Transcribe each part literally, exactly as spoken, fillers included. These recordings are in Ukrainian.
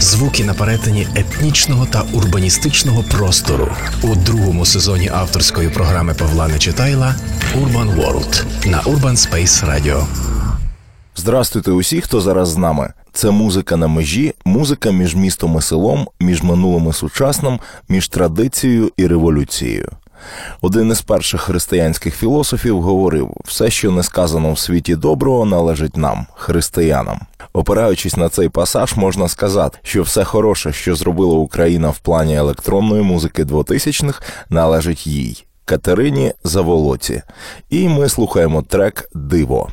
Звуки на перетині етнічного та урбаністичного простору у другому сезоні авторської програми Павла Нечитайла Urban World на Urban Space Radio. Здрастуйте усі, хто зараз з нами. Це музика на межі, музика між містом і селом, між минулим і сучасним, між традицією і революцією. Один із перших християнських філософів говорив: «Все, що не сказано в світі доброго, належить нам, християнам». Опираючись на цей пасаж, можна сказати, що все хороше, що зробила Україна в плані електронної музики двотисячних, належить їй, Катерині Заволоці. І ми слухаємо трек «Диво».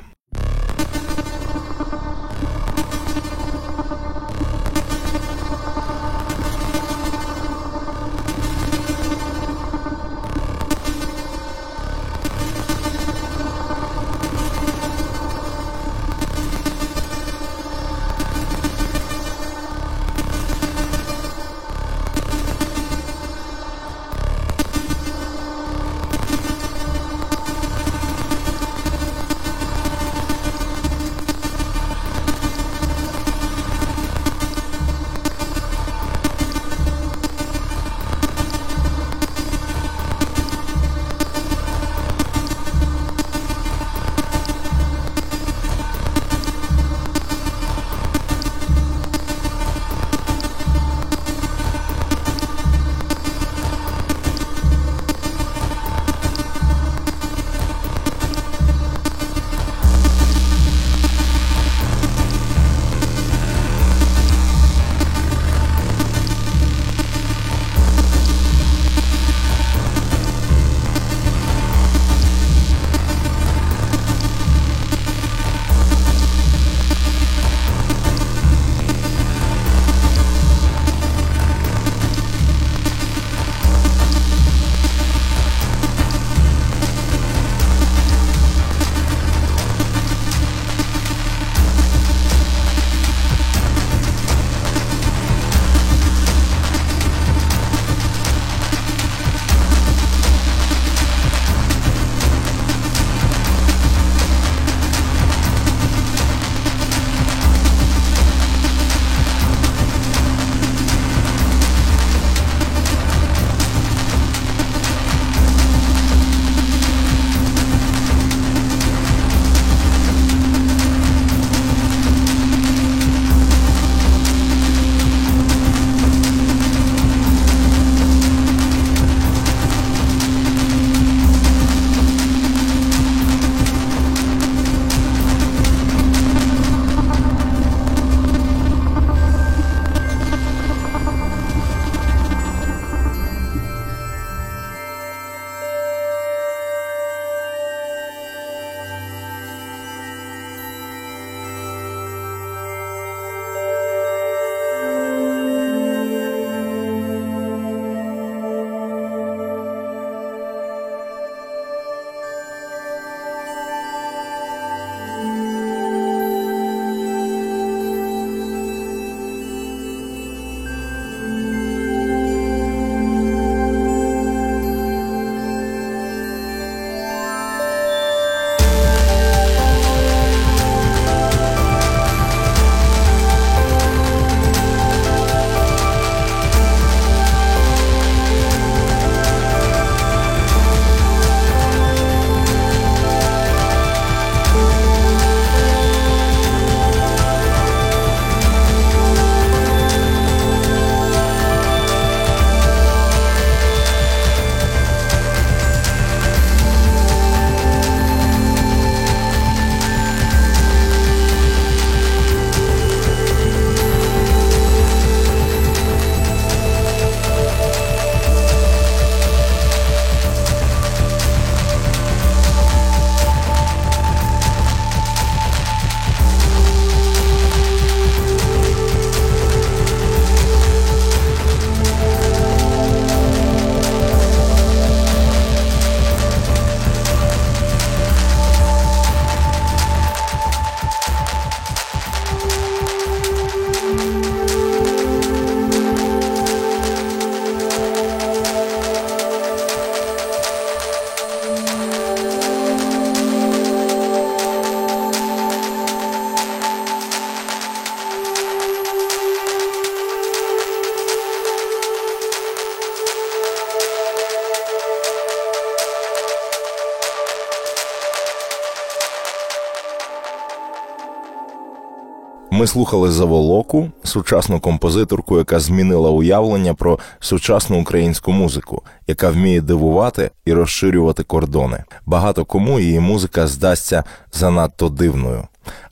Ми слухали Заволоку, сучасну композиторку, яка змінила уявлення про сучасну українську музику, яка вміє дивувати і розширювати кордони. Багато кому її музика здасться занадто дивною.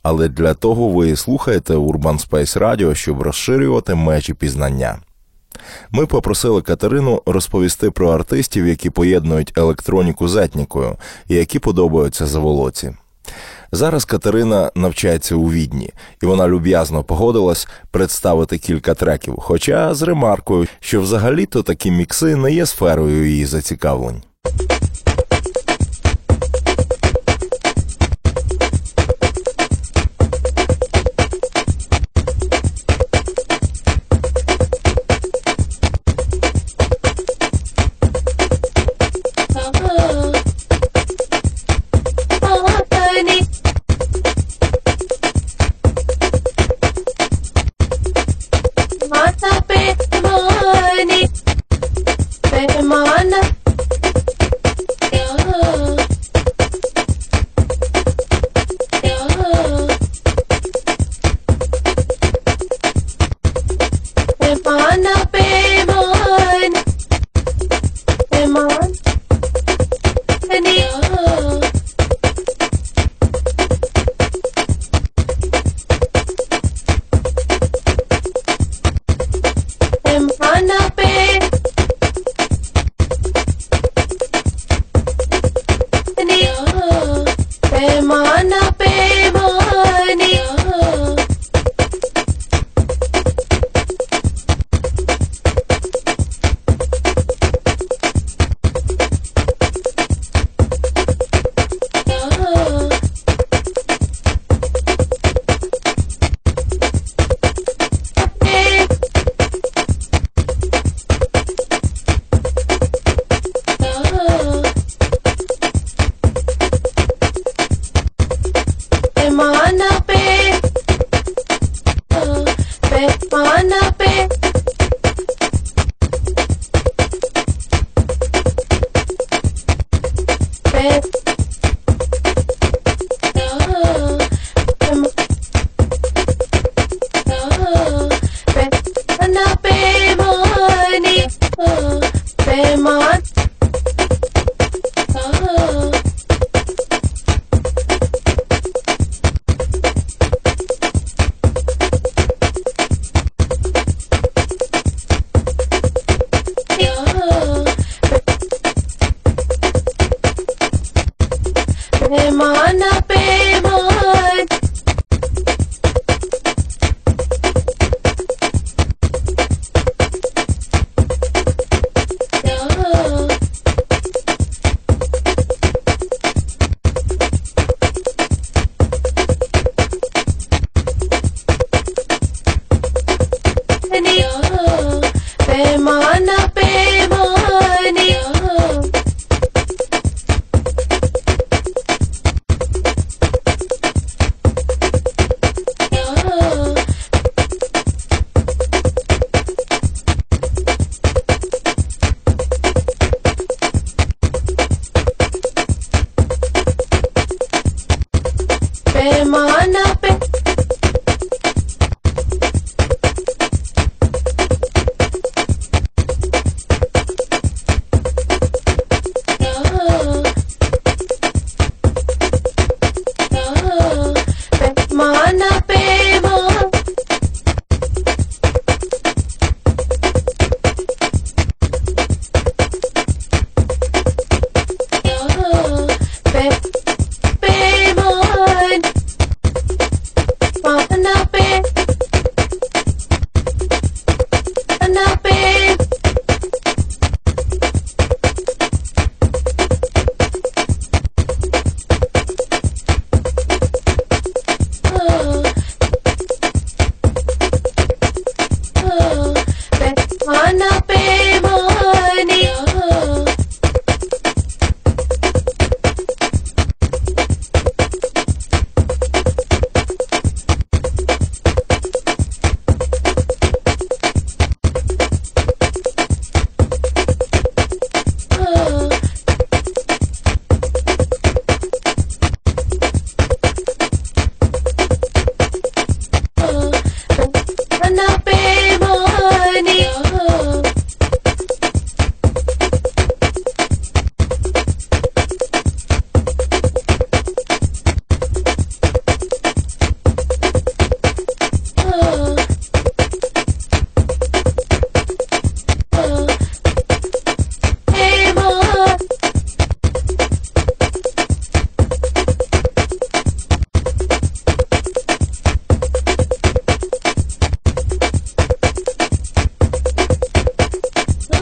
Але для того ви слухаєте Urban Space Radio, щоб розширювати межі пізнання. Ми попросили Катерину розповісти про артистів, які поєднують електроніку з етнікою і які подобаються Заволоці. Зараз Катерина навчається у Відні, і вона люб'язно погодилась представити кілька треків, хоча з ремаркою, що взагалі-то такі мікси не є сферою її зацікавлень.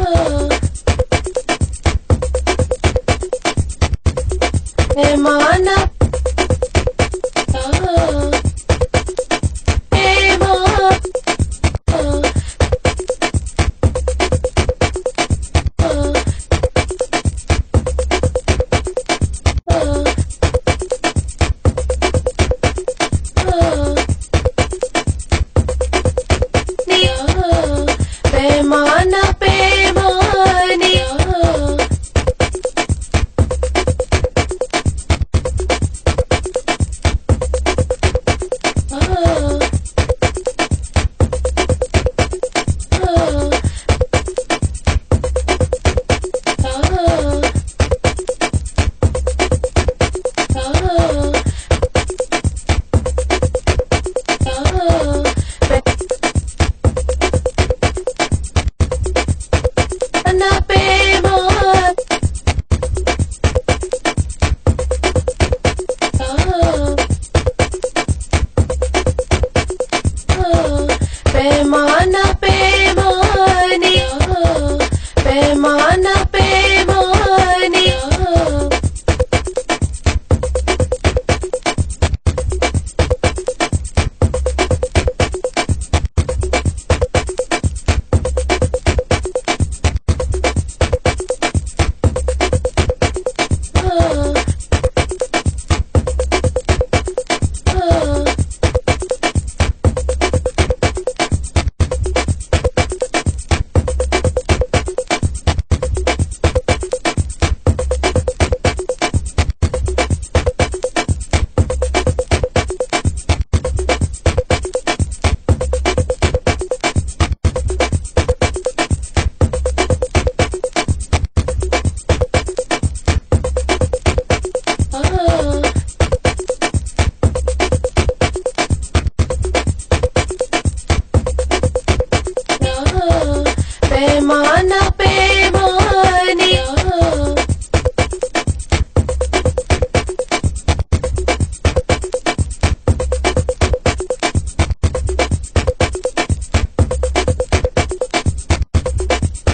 Пеймана, пеймані,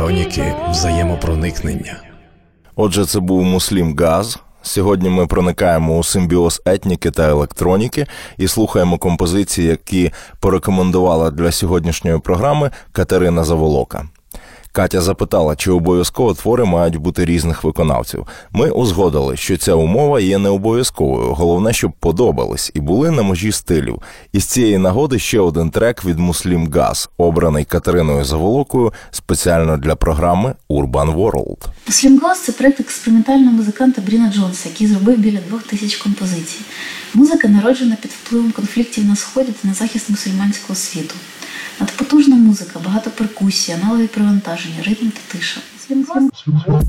хроніки взаємопроникнення. Отже, це був Муслімгаз. Сьогодні ми проникаємо у симбіоз етніки та електроніки і слухаємо композиції, які порекомендувала для сьогоднішньої програми Катерина Заволока. Катя запитала, чи обов'язково твори мають бути різних виконавців. Ми узгодили, що ця умова є не обов'язковою, головне, щоб подобались і були на межі стилів. І з цієї нагоди ще один трек від Муслімгаз, обраний Катериною Заволокою спеціально для програми Urban World. Муслімгаз – це проект експериментального музиканта Бріна Джонса, який зробив біля двох тисяч композицій. Музика народжена під впливом конфліктів на Сході та на захист мусульманського світу. Надпотужна музика, багато перкусії, аналоги привантаження, ритм та тиша. Yeah.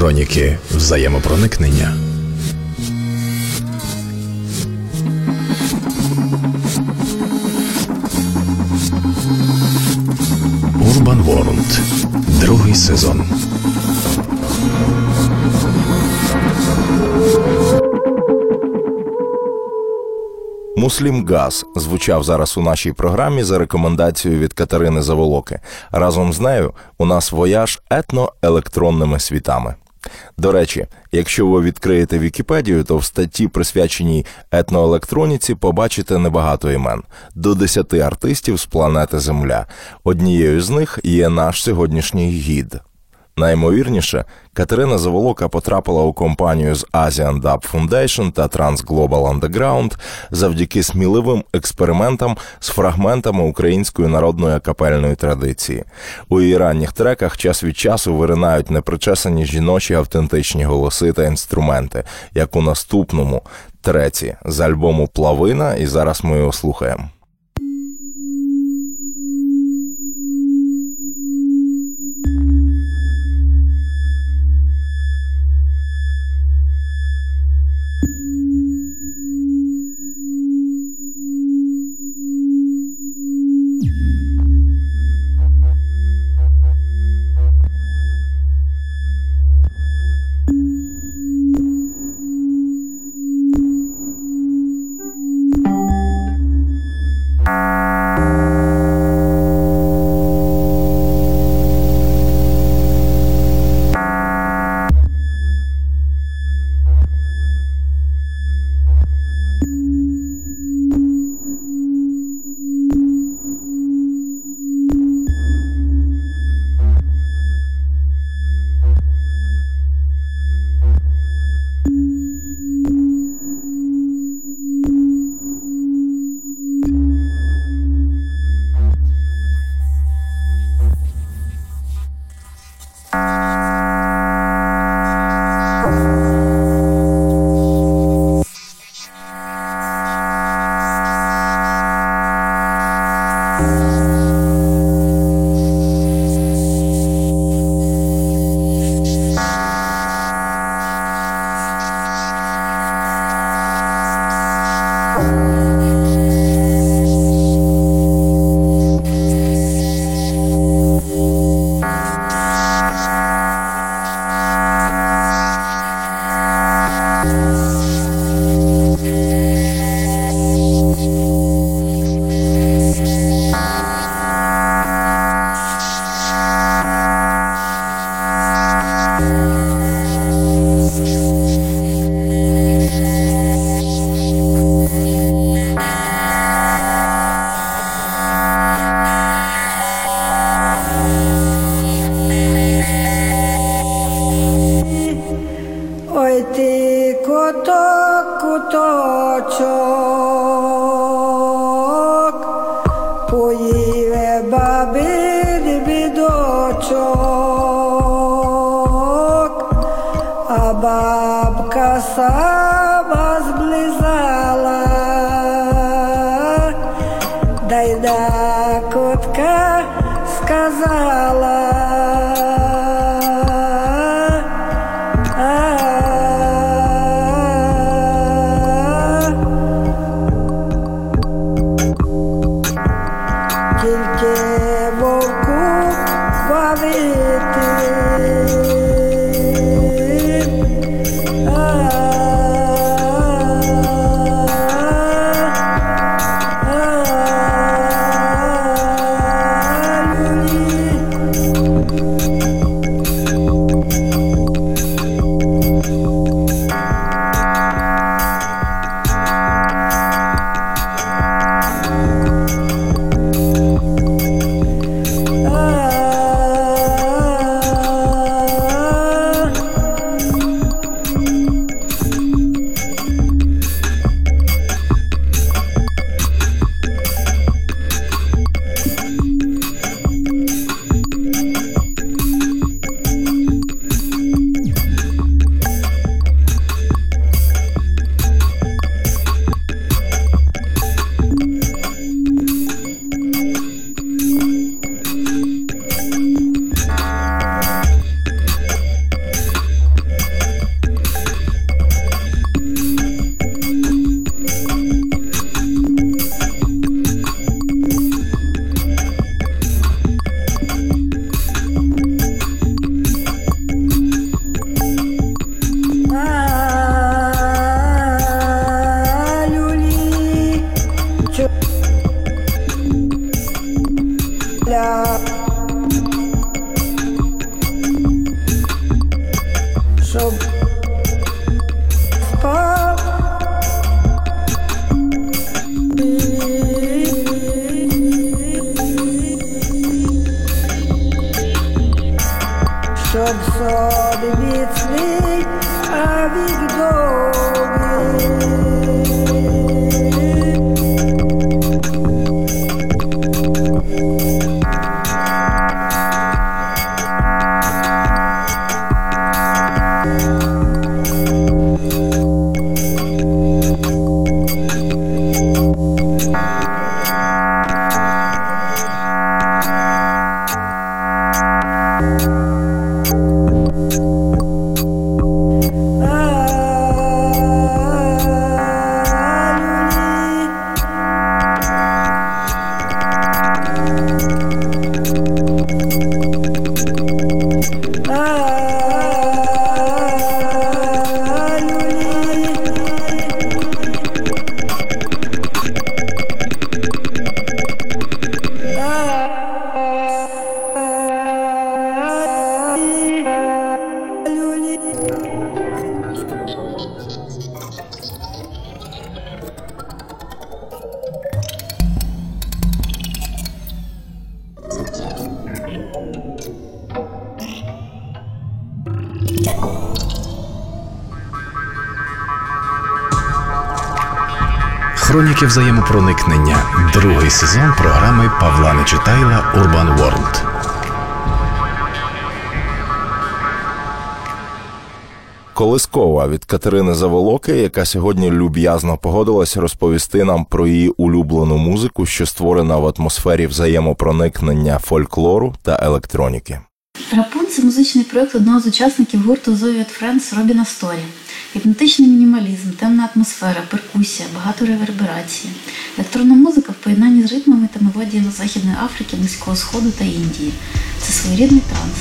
Хроніки взаємопроникнення. Urban World. Другий сезон. «Муслімгаз» звучав зараз у нашій програмі за рекомендацією від Катерини Заволоки. Разом з нею у нас вояж етно-електронними світами. До речі, якщо ви відкриєте Вікіпедію, то в статті, присвяченій етноелектроніці, побачите небагато імен. До десяти артистів з планети Земля. Однією з них є наш сьогоднішній гід. Наймовірніше, Катерина Заволока потрапила у компанію з Asian Dub Foundation та TransGlobal Underground завдяки сміливим експериментам з фрагментами української народної акапельної традиції. У її ранніх треках час від часу виринають непричесані жіночі автентичні голоси та інструменти, як у наступному, треці, з альбому «Плавина», і зараз ми його слухаємо. Хроніки взаємопроникнення. Другий сезон програми Павла Нечитайла Urban World. Колискова від Катерини Заволоки, яка сьогодні люб'язно погодилась розповісти нам про її улюблену музику, що створена в атмосфері взаємопроникнення фольклору та електроніки. Рапун – це музичний проєкт одного з учасників гурту Zoiet Friends Робіна Сторі. Гіпнотичний мінімалізм, темна атмосфера, перкусія, багато реверберації. Електронна музика в поєднанні з ритмами та мелодіями Західної Африки, Близького Сходу та Індії. Це своєрідний транс.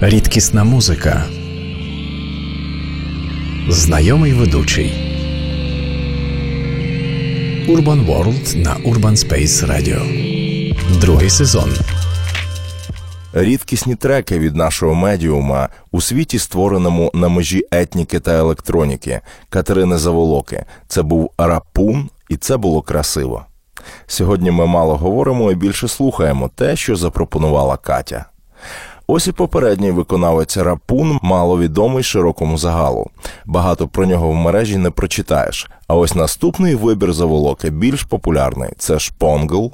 Рідкісна музика. Знайомий ведучий. Urban World на Urban Space Radio. Другий сезон. Рідкісні треки від нашого медіума у світі, створеному на межі етніки та електроніки, Катерини Заволоки. Це був «Рапун» і це було красиво. Сьогодні ми мало говоримо і більше слухаємо те, що запропонувала Катя. Ось і попередній виконавець «Рапун» маловідомий широкому загалу. Багато про нього в мережі не прочитаєш. А ось наступний вибір Заволоки більш популярний – це «Шпонгл».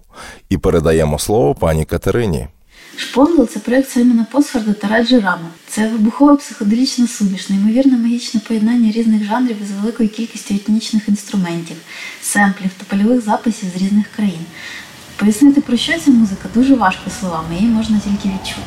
І передаємо слово пані Катерині. «Шпонгл» – це проєкт Сайміна Посфорда та Раджі Рама. Це вибухова психоделічна суміш, неймовірне магічне поєднання різних жанрів із великою кількістю етнічних інструментів, семплів та польових записів з різних країн. Пояснити, про що ця музика, дуже важко словами, її можна тільки відчути.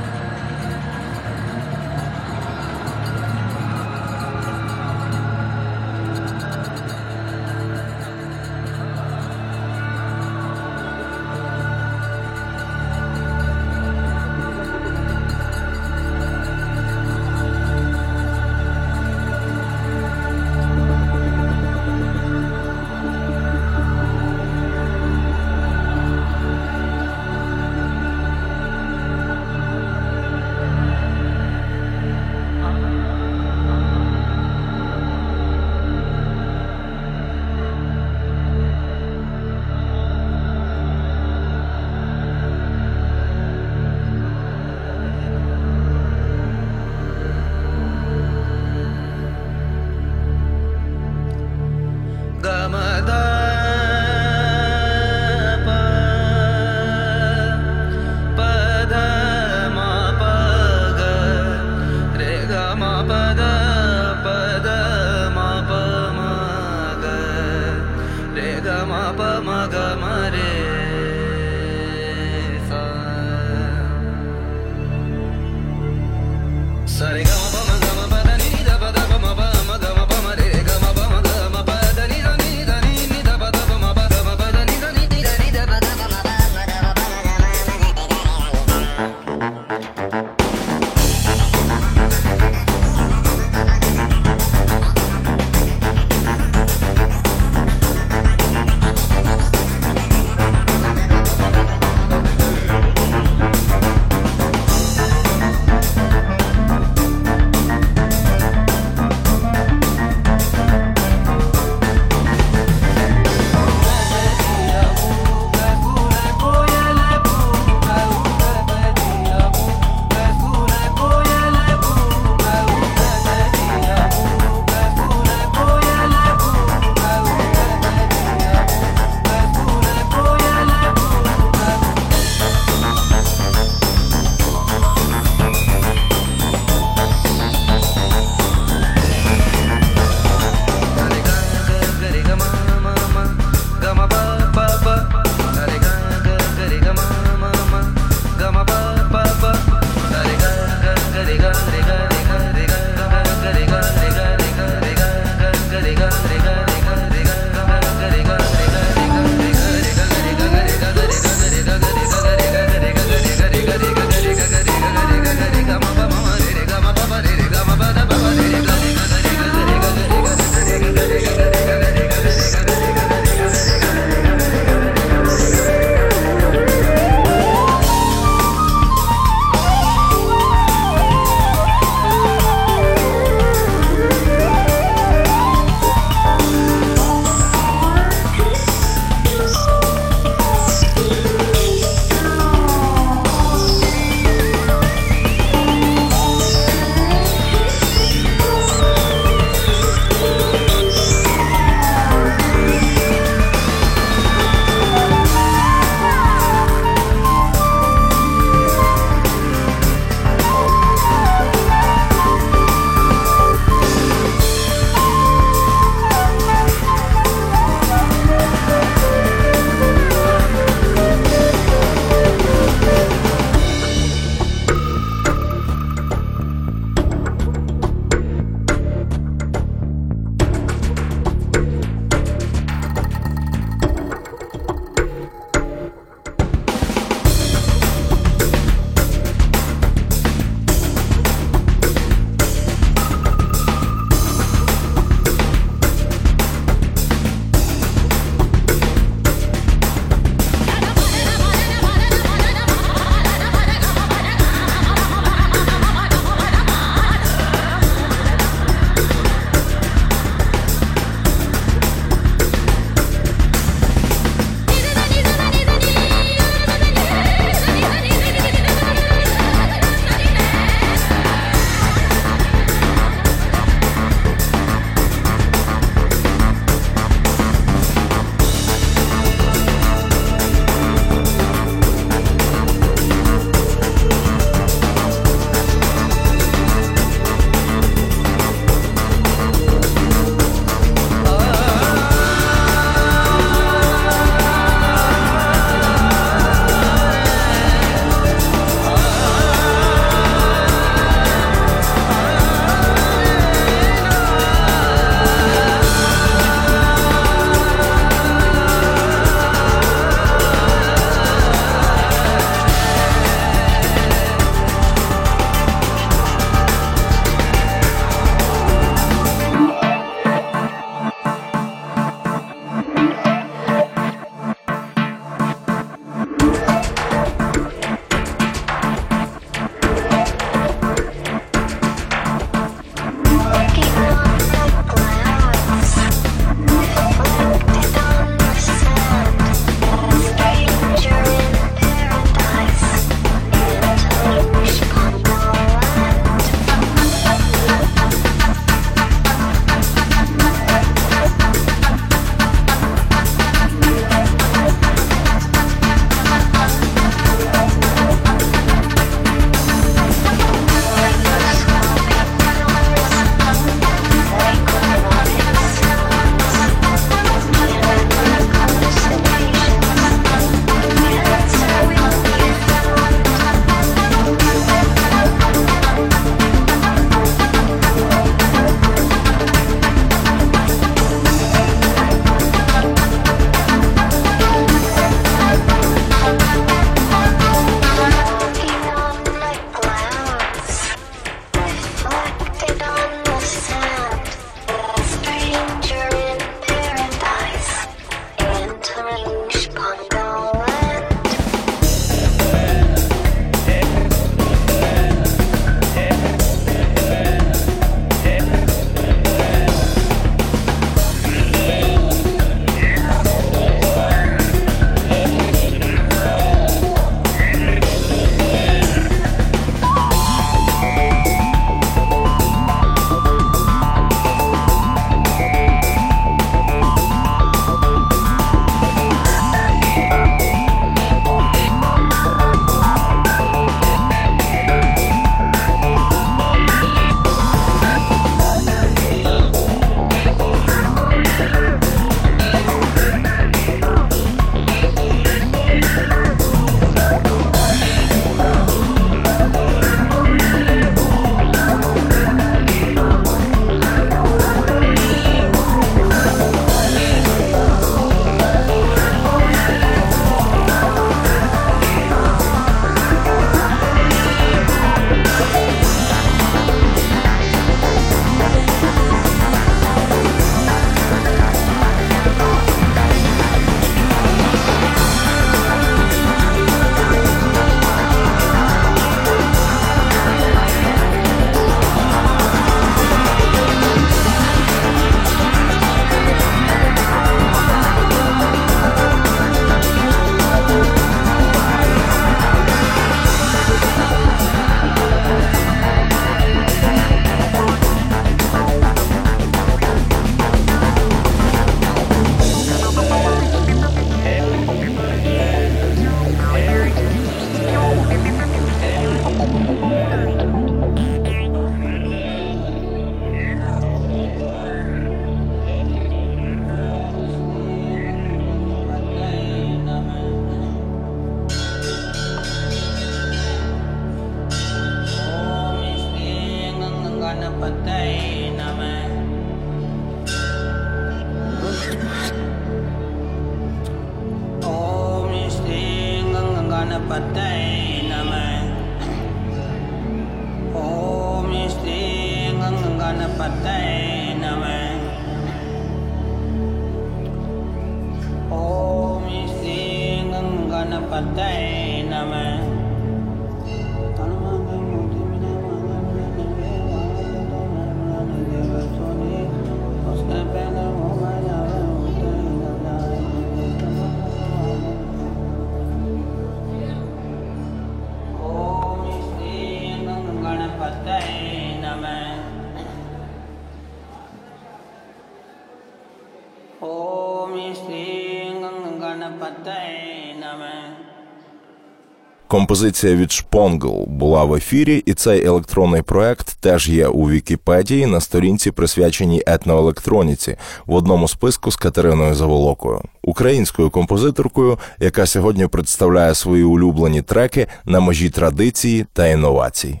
Композиція від Шпонгл була в ефірі, і цей електронний проект теж є у Вікіпедії на сторінці, присвяченій етноелектроніці, в одному списку з Катериною Заволокою, українською композиторкою, яка сьогодні представляє свої улюблені треки на межі традиції та інновацій.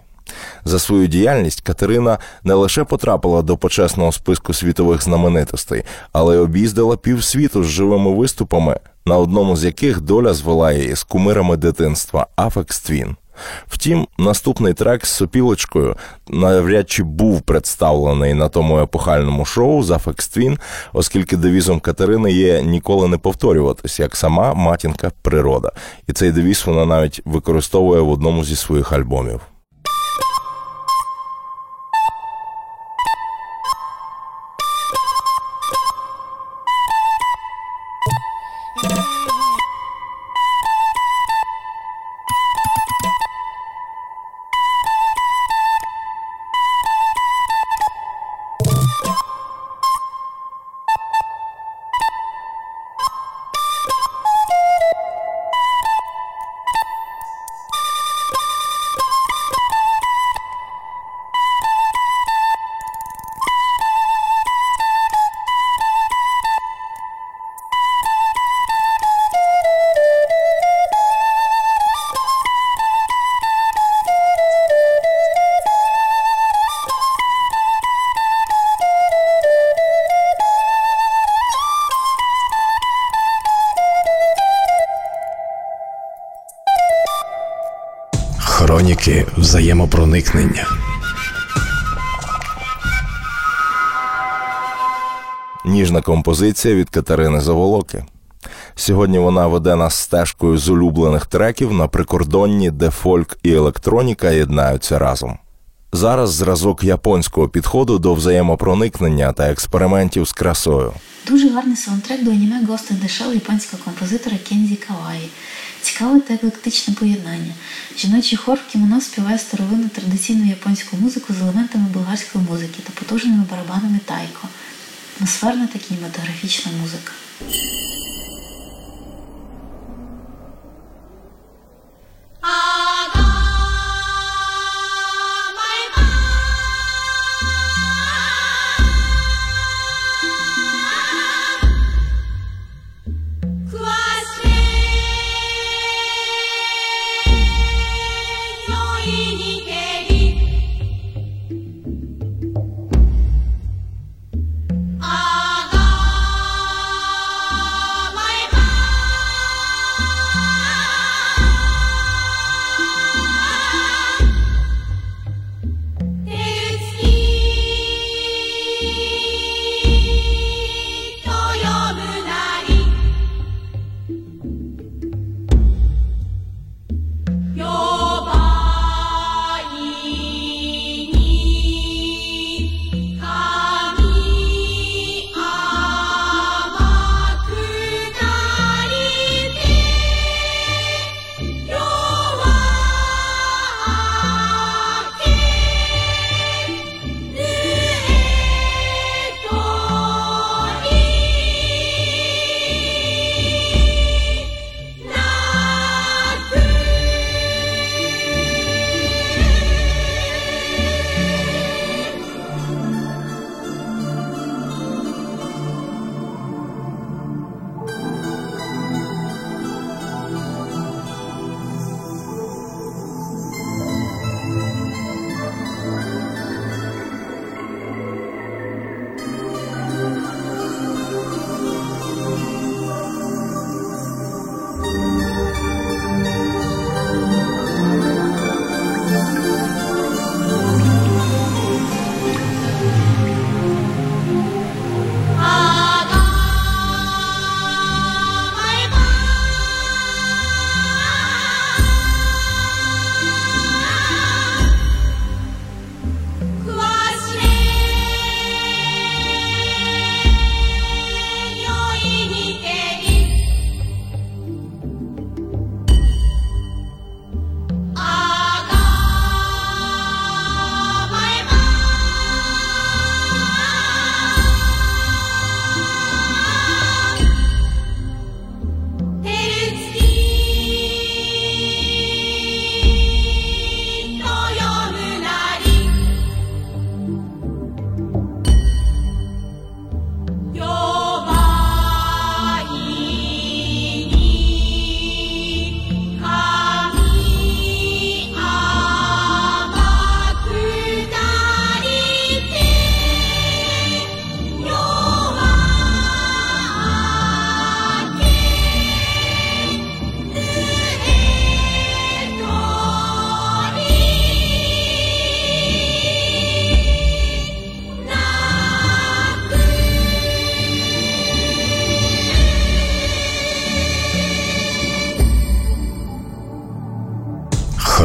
За свою діяльність Катерина не лише потрапила до почесного списку світових знаменитостей, але й об'їздила півсвіту з живими виступами, на одному з яких доля звела її з кумирами дитинства – Афекс Твін. Втім, наступний трек з сопілочкою навряд чи був представлений на тому епохальному шоу з Афекс Твін, оскільки девізом Катерини є «ніколи не повторюватись», як сама матінка природа. І цей девіз вона навіть використовує в одному зі своїх альбомів. Хроніки взаємопроникнення. Ніжна композиція від Катерини Заволоки. Сьогодні вона веде нас стежкою з улюблених треків на прикордонні, де фольк і електроніка єднаються разом. Зараз зразок японського підходу до взаємопроникнення та експериментів з красою. Дуже гарний саундтрек до аніме Ghost in the Shell японського композитора Кендзі Каваї. Цікаве та еклектичне поєднання. Жіночий хор в кімоно співає старовинну традиційну японську музику з елементами болгарської музики та потужними барабанами тайко. Атмосферна та кінематографічна музика.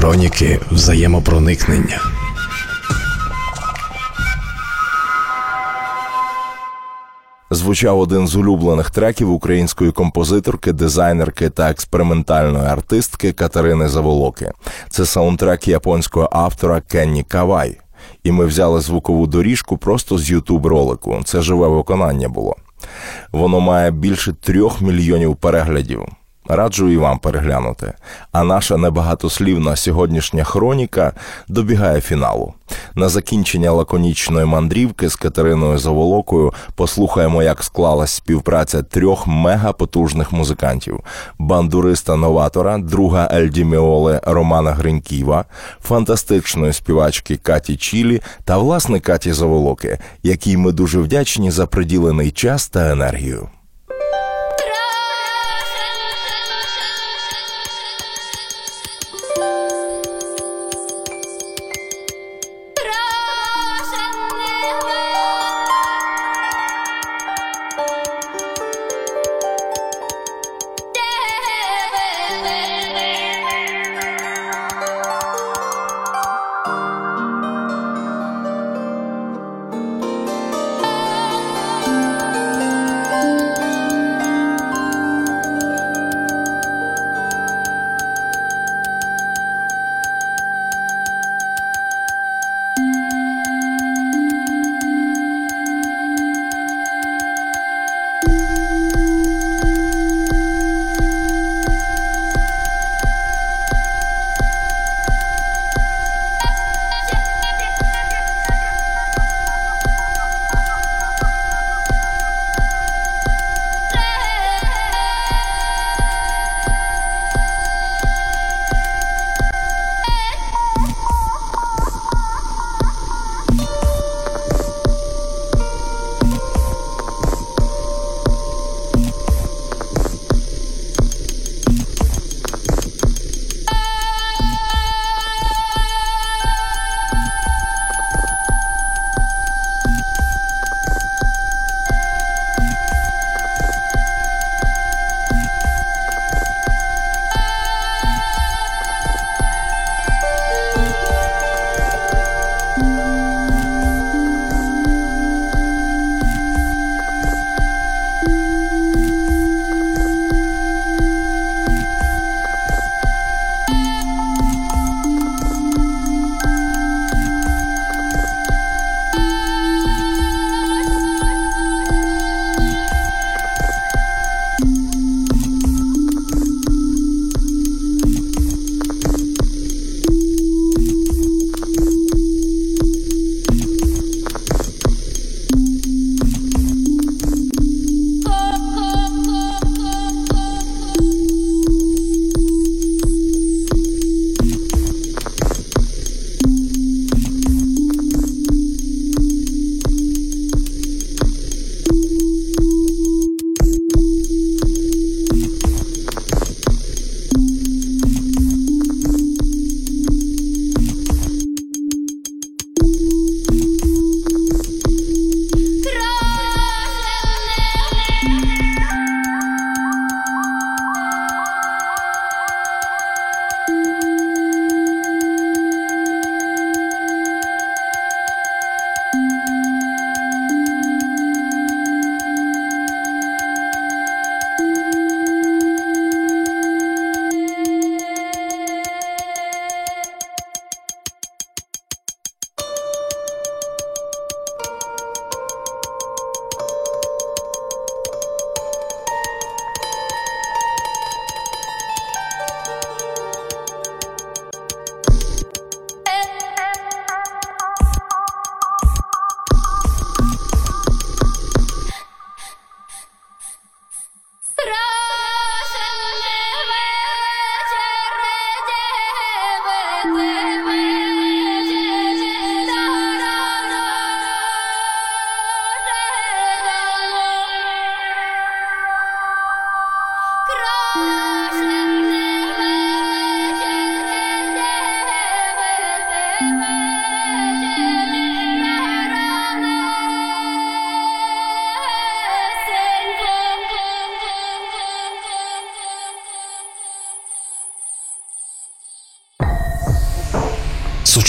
хроніки взаємопроникнення. Звучав один з улюблених треків української композиторки, дизайнерки та експериментальної артистки Катерини Заволоки. Це саундтрек японського автора Кенні Каваї. І ми взяли звукову доріжку просто з YouTube-ролику. Це живе виконання було. Воно має більше трьох мільйонів переглядів. Раджу і вам переглянути. А наша небагатослівна сьогоднішня хроніка добігає фіналу. На закінчення лаконічної мандрівки з Катериною Заволокою послухаємо, як склалась співпраця трьох мегапотужних музикантів. Бандуриста-новатора, друга Елді Міоли Романа Гриньківа, фантастичної співачки Каті Чілі та власне Каті Заволоки, якій ми дуже вдячні за приділений час та енергію.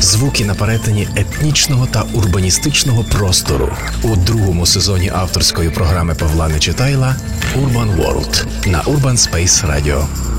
Звуки на перетині етнічного та урбаністичного простору у другому сезоні авторської програми Павла Нечитайла «Urban World» на Urban Space Radio.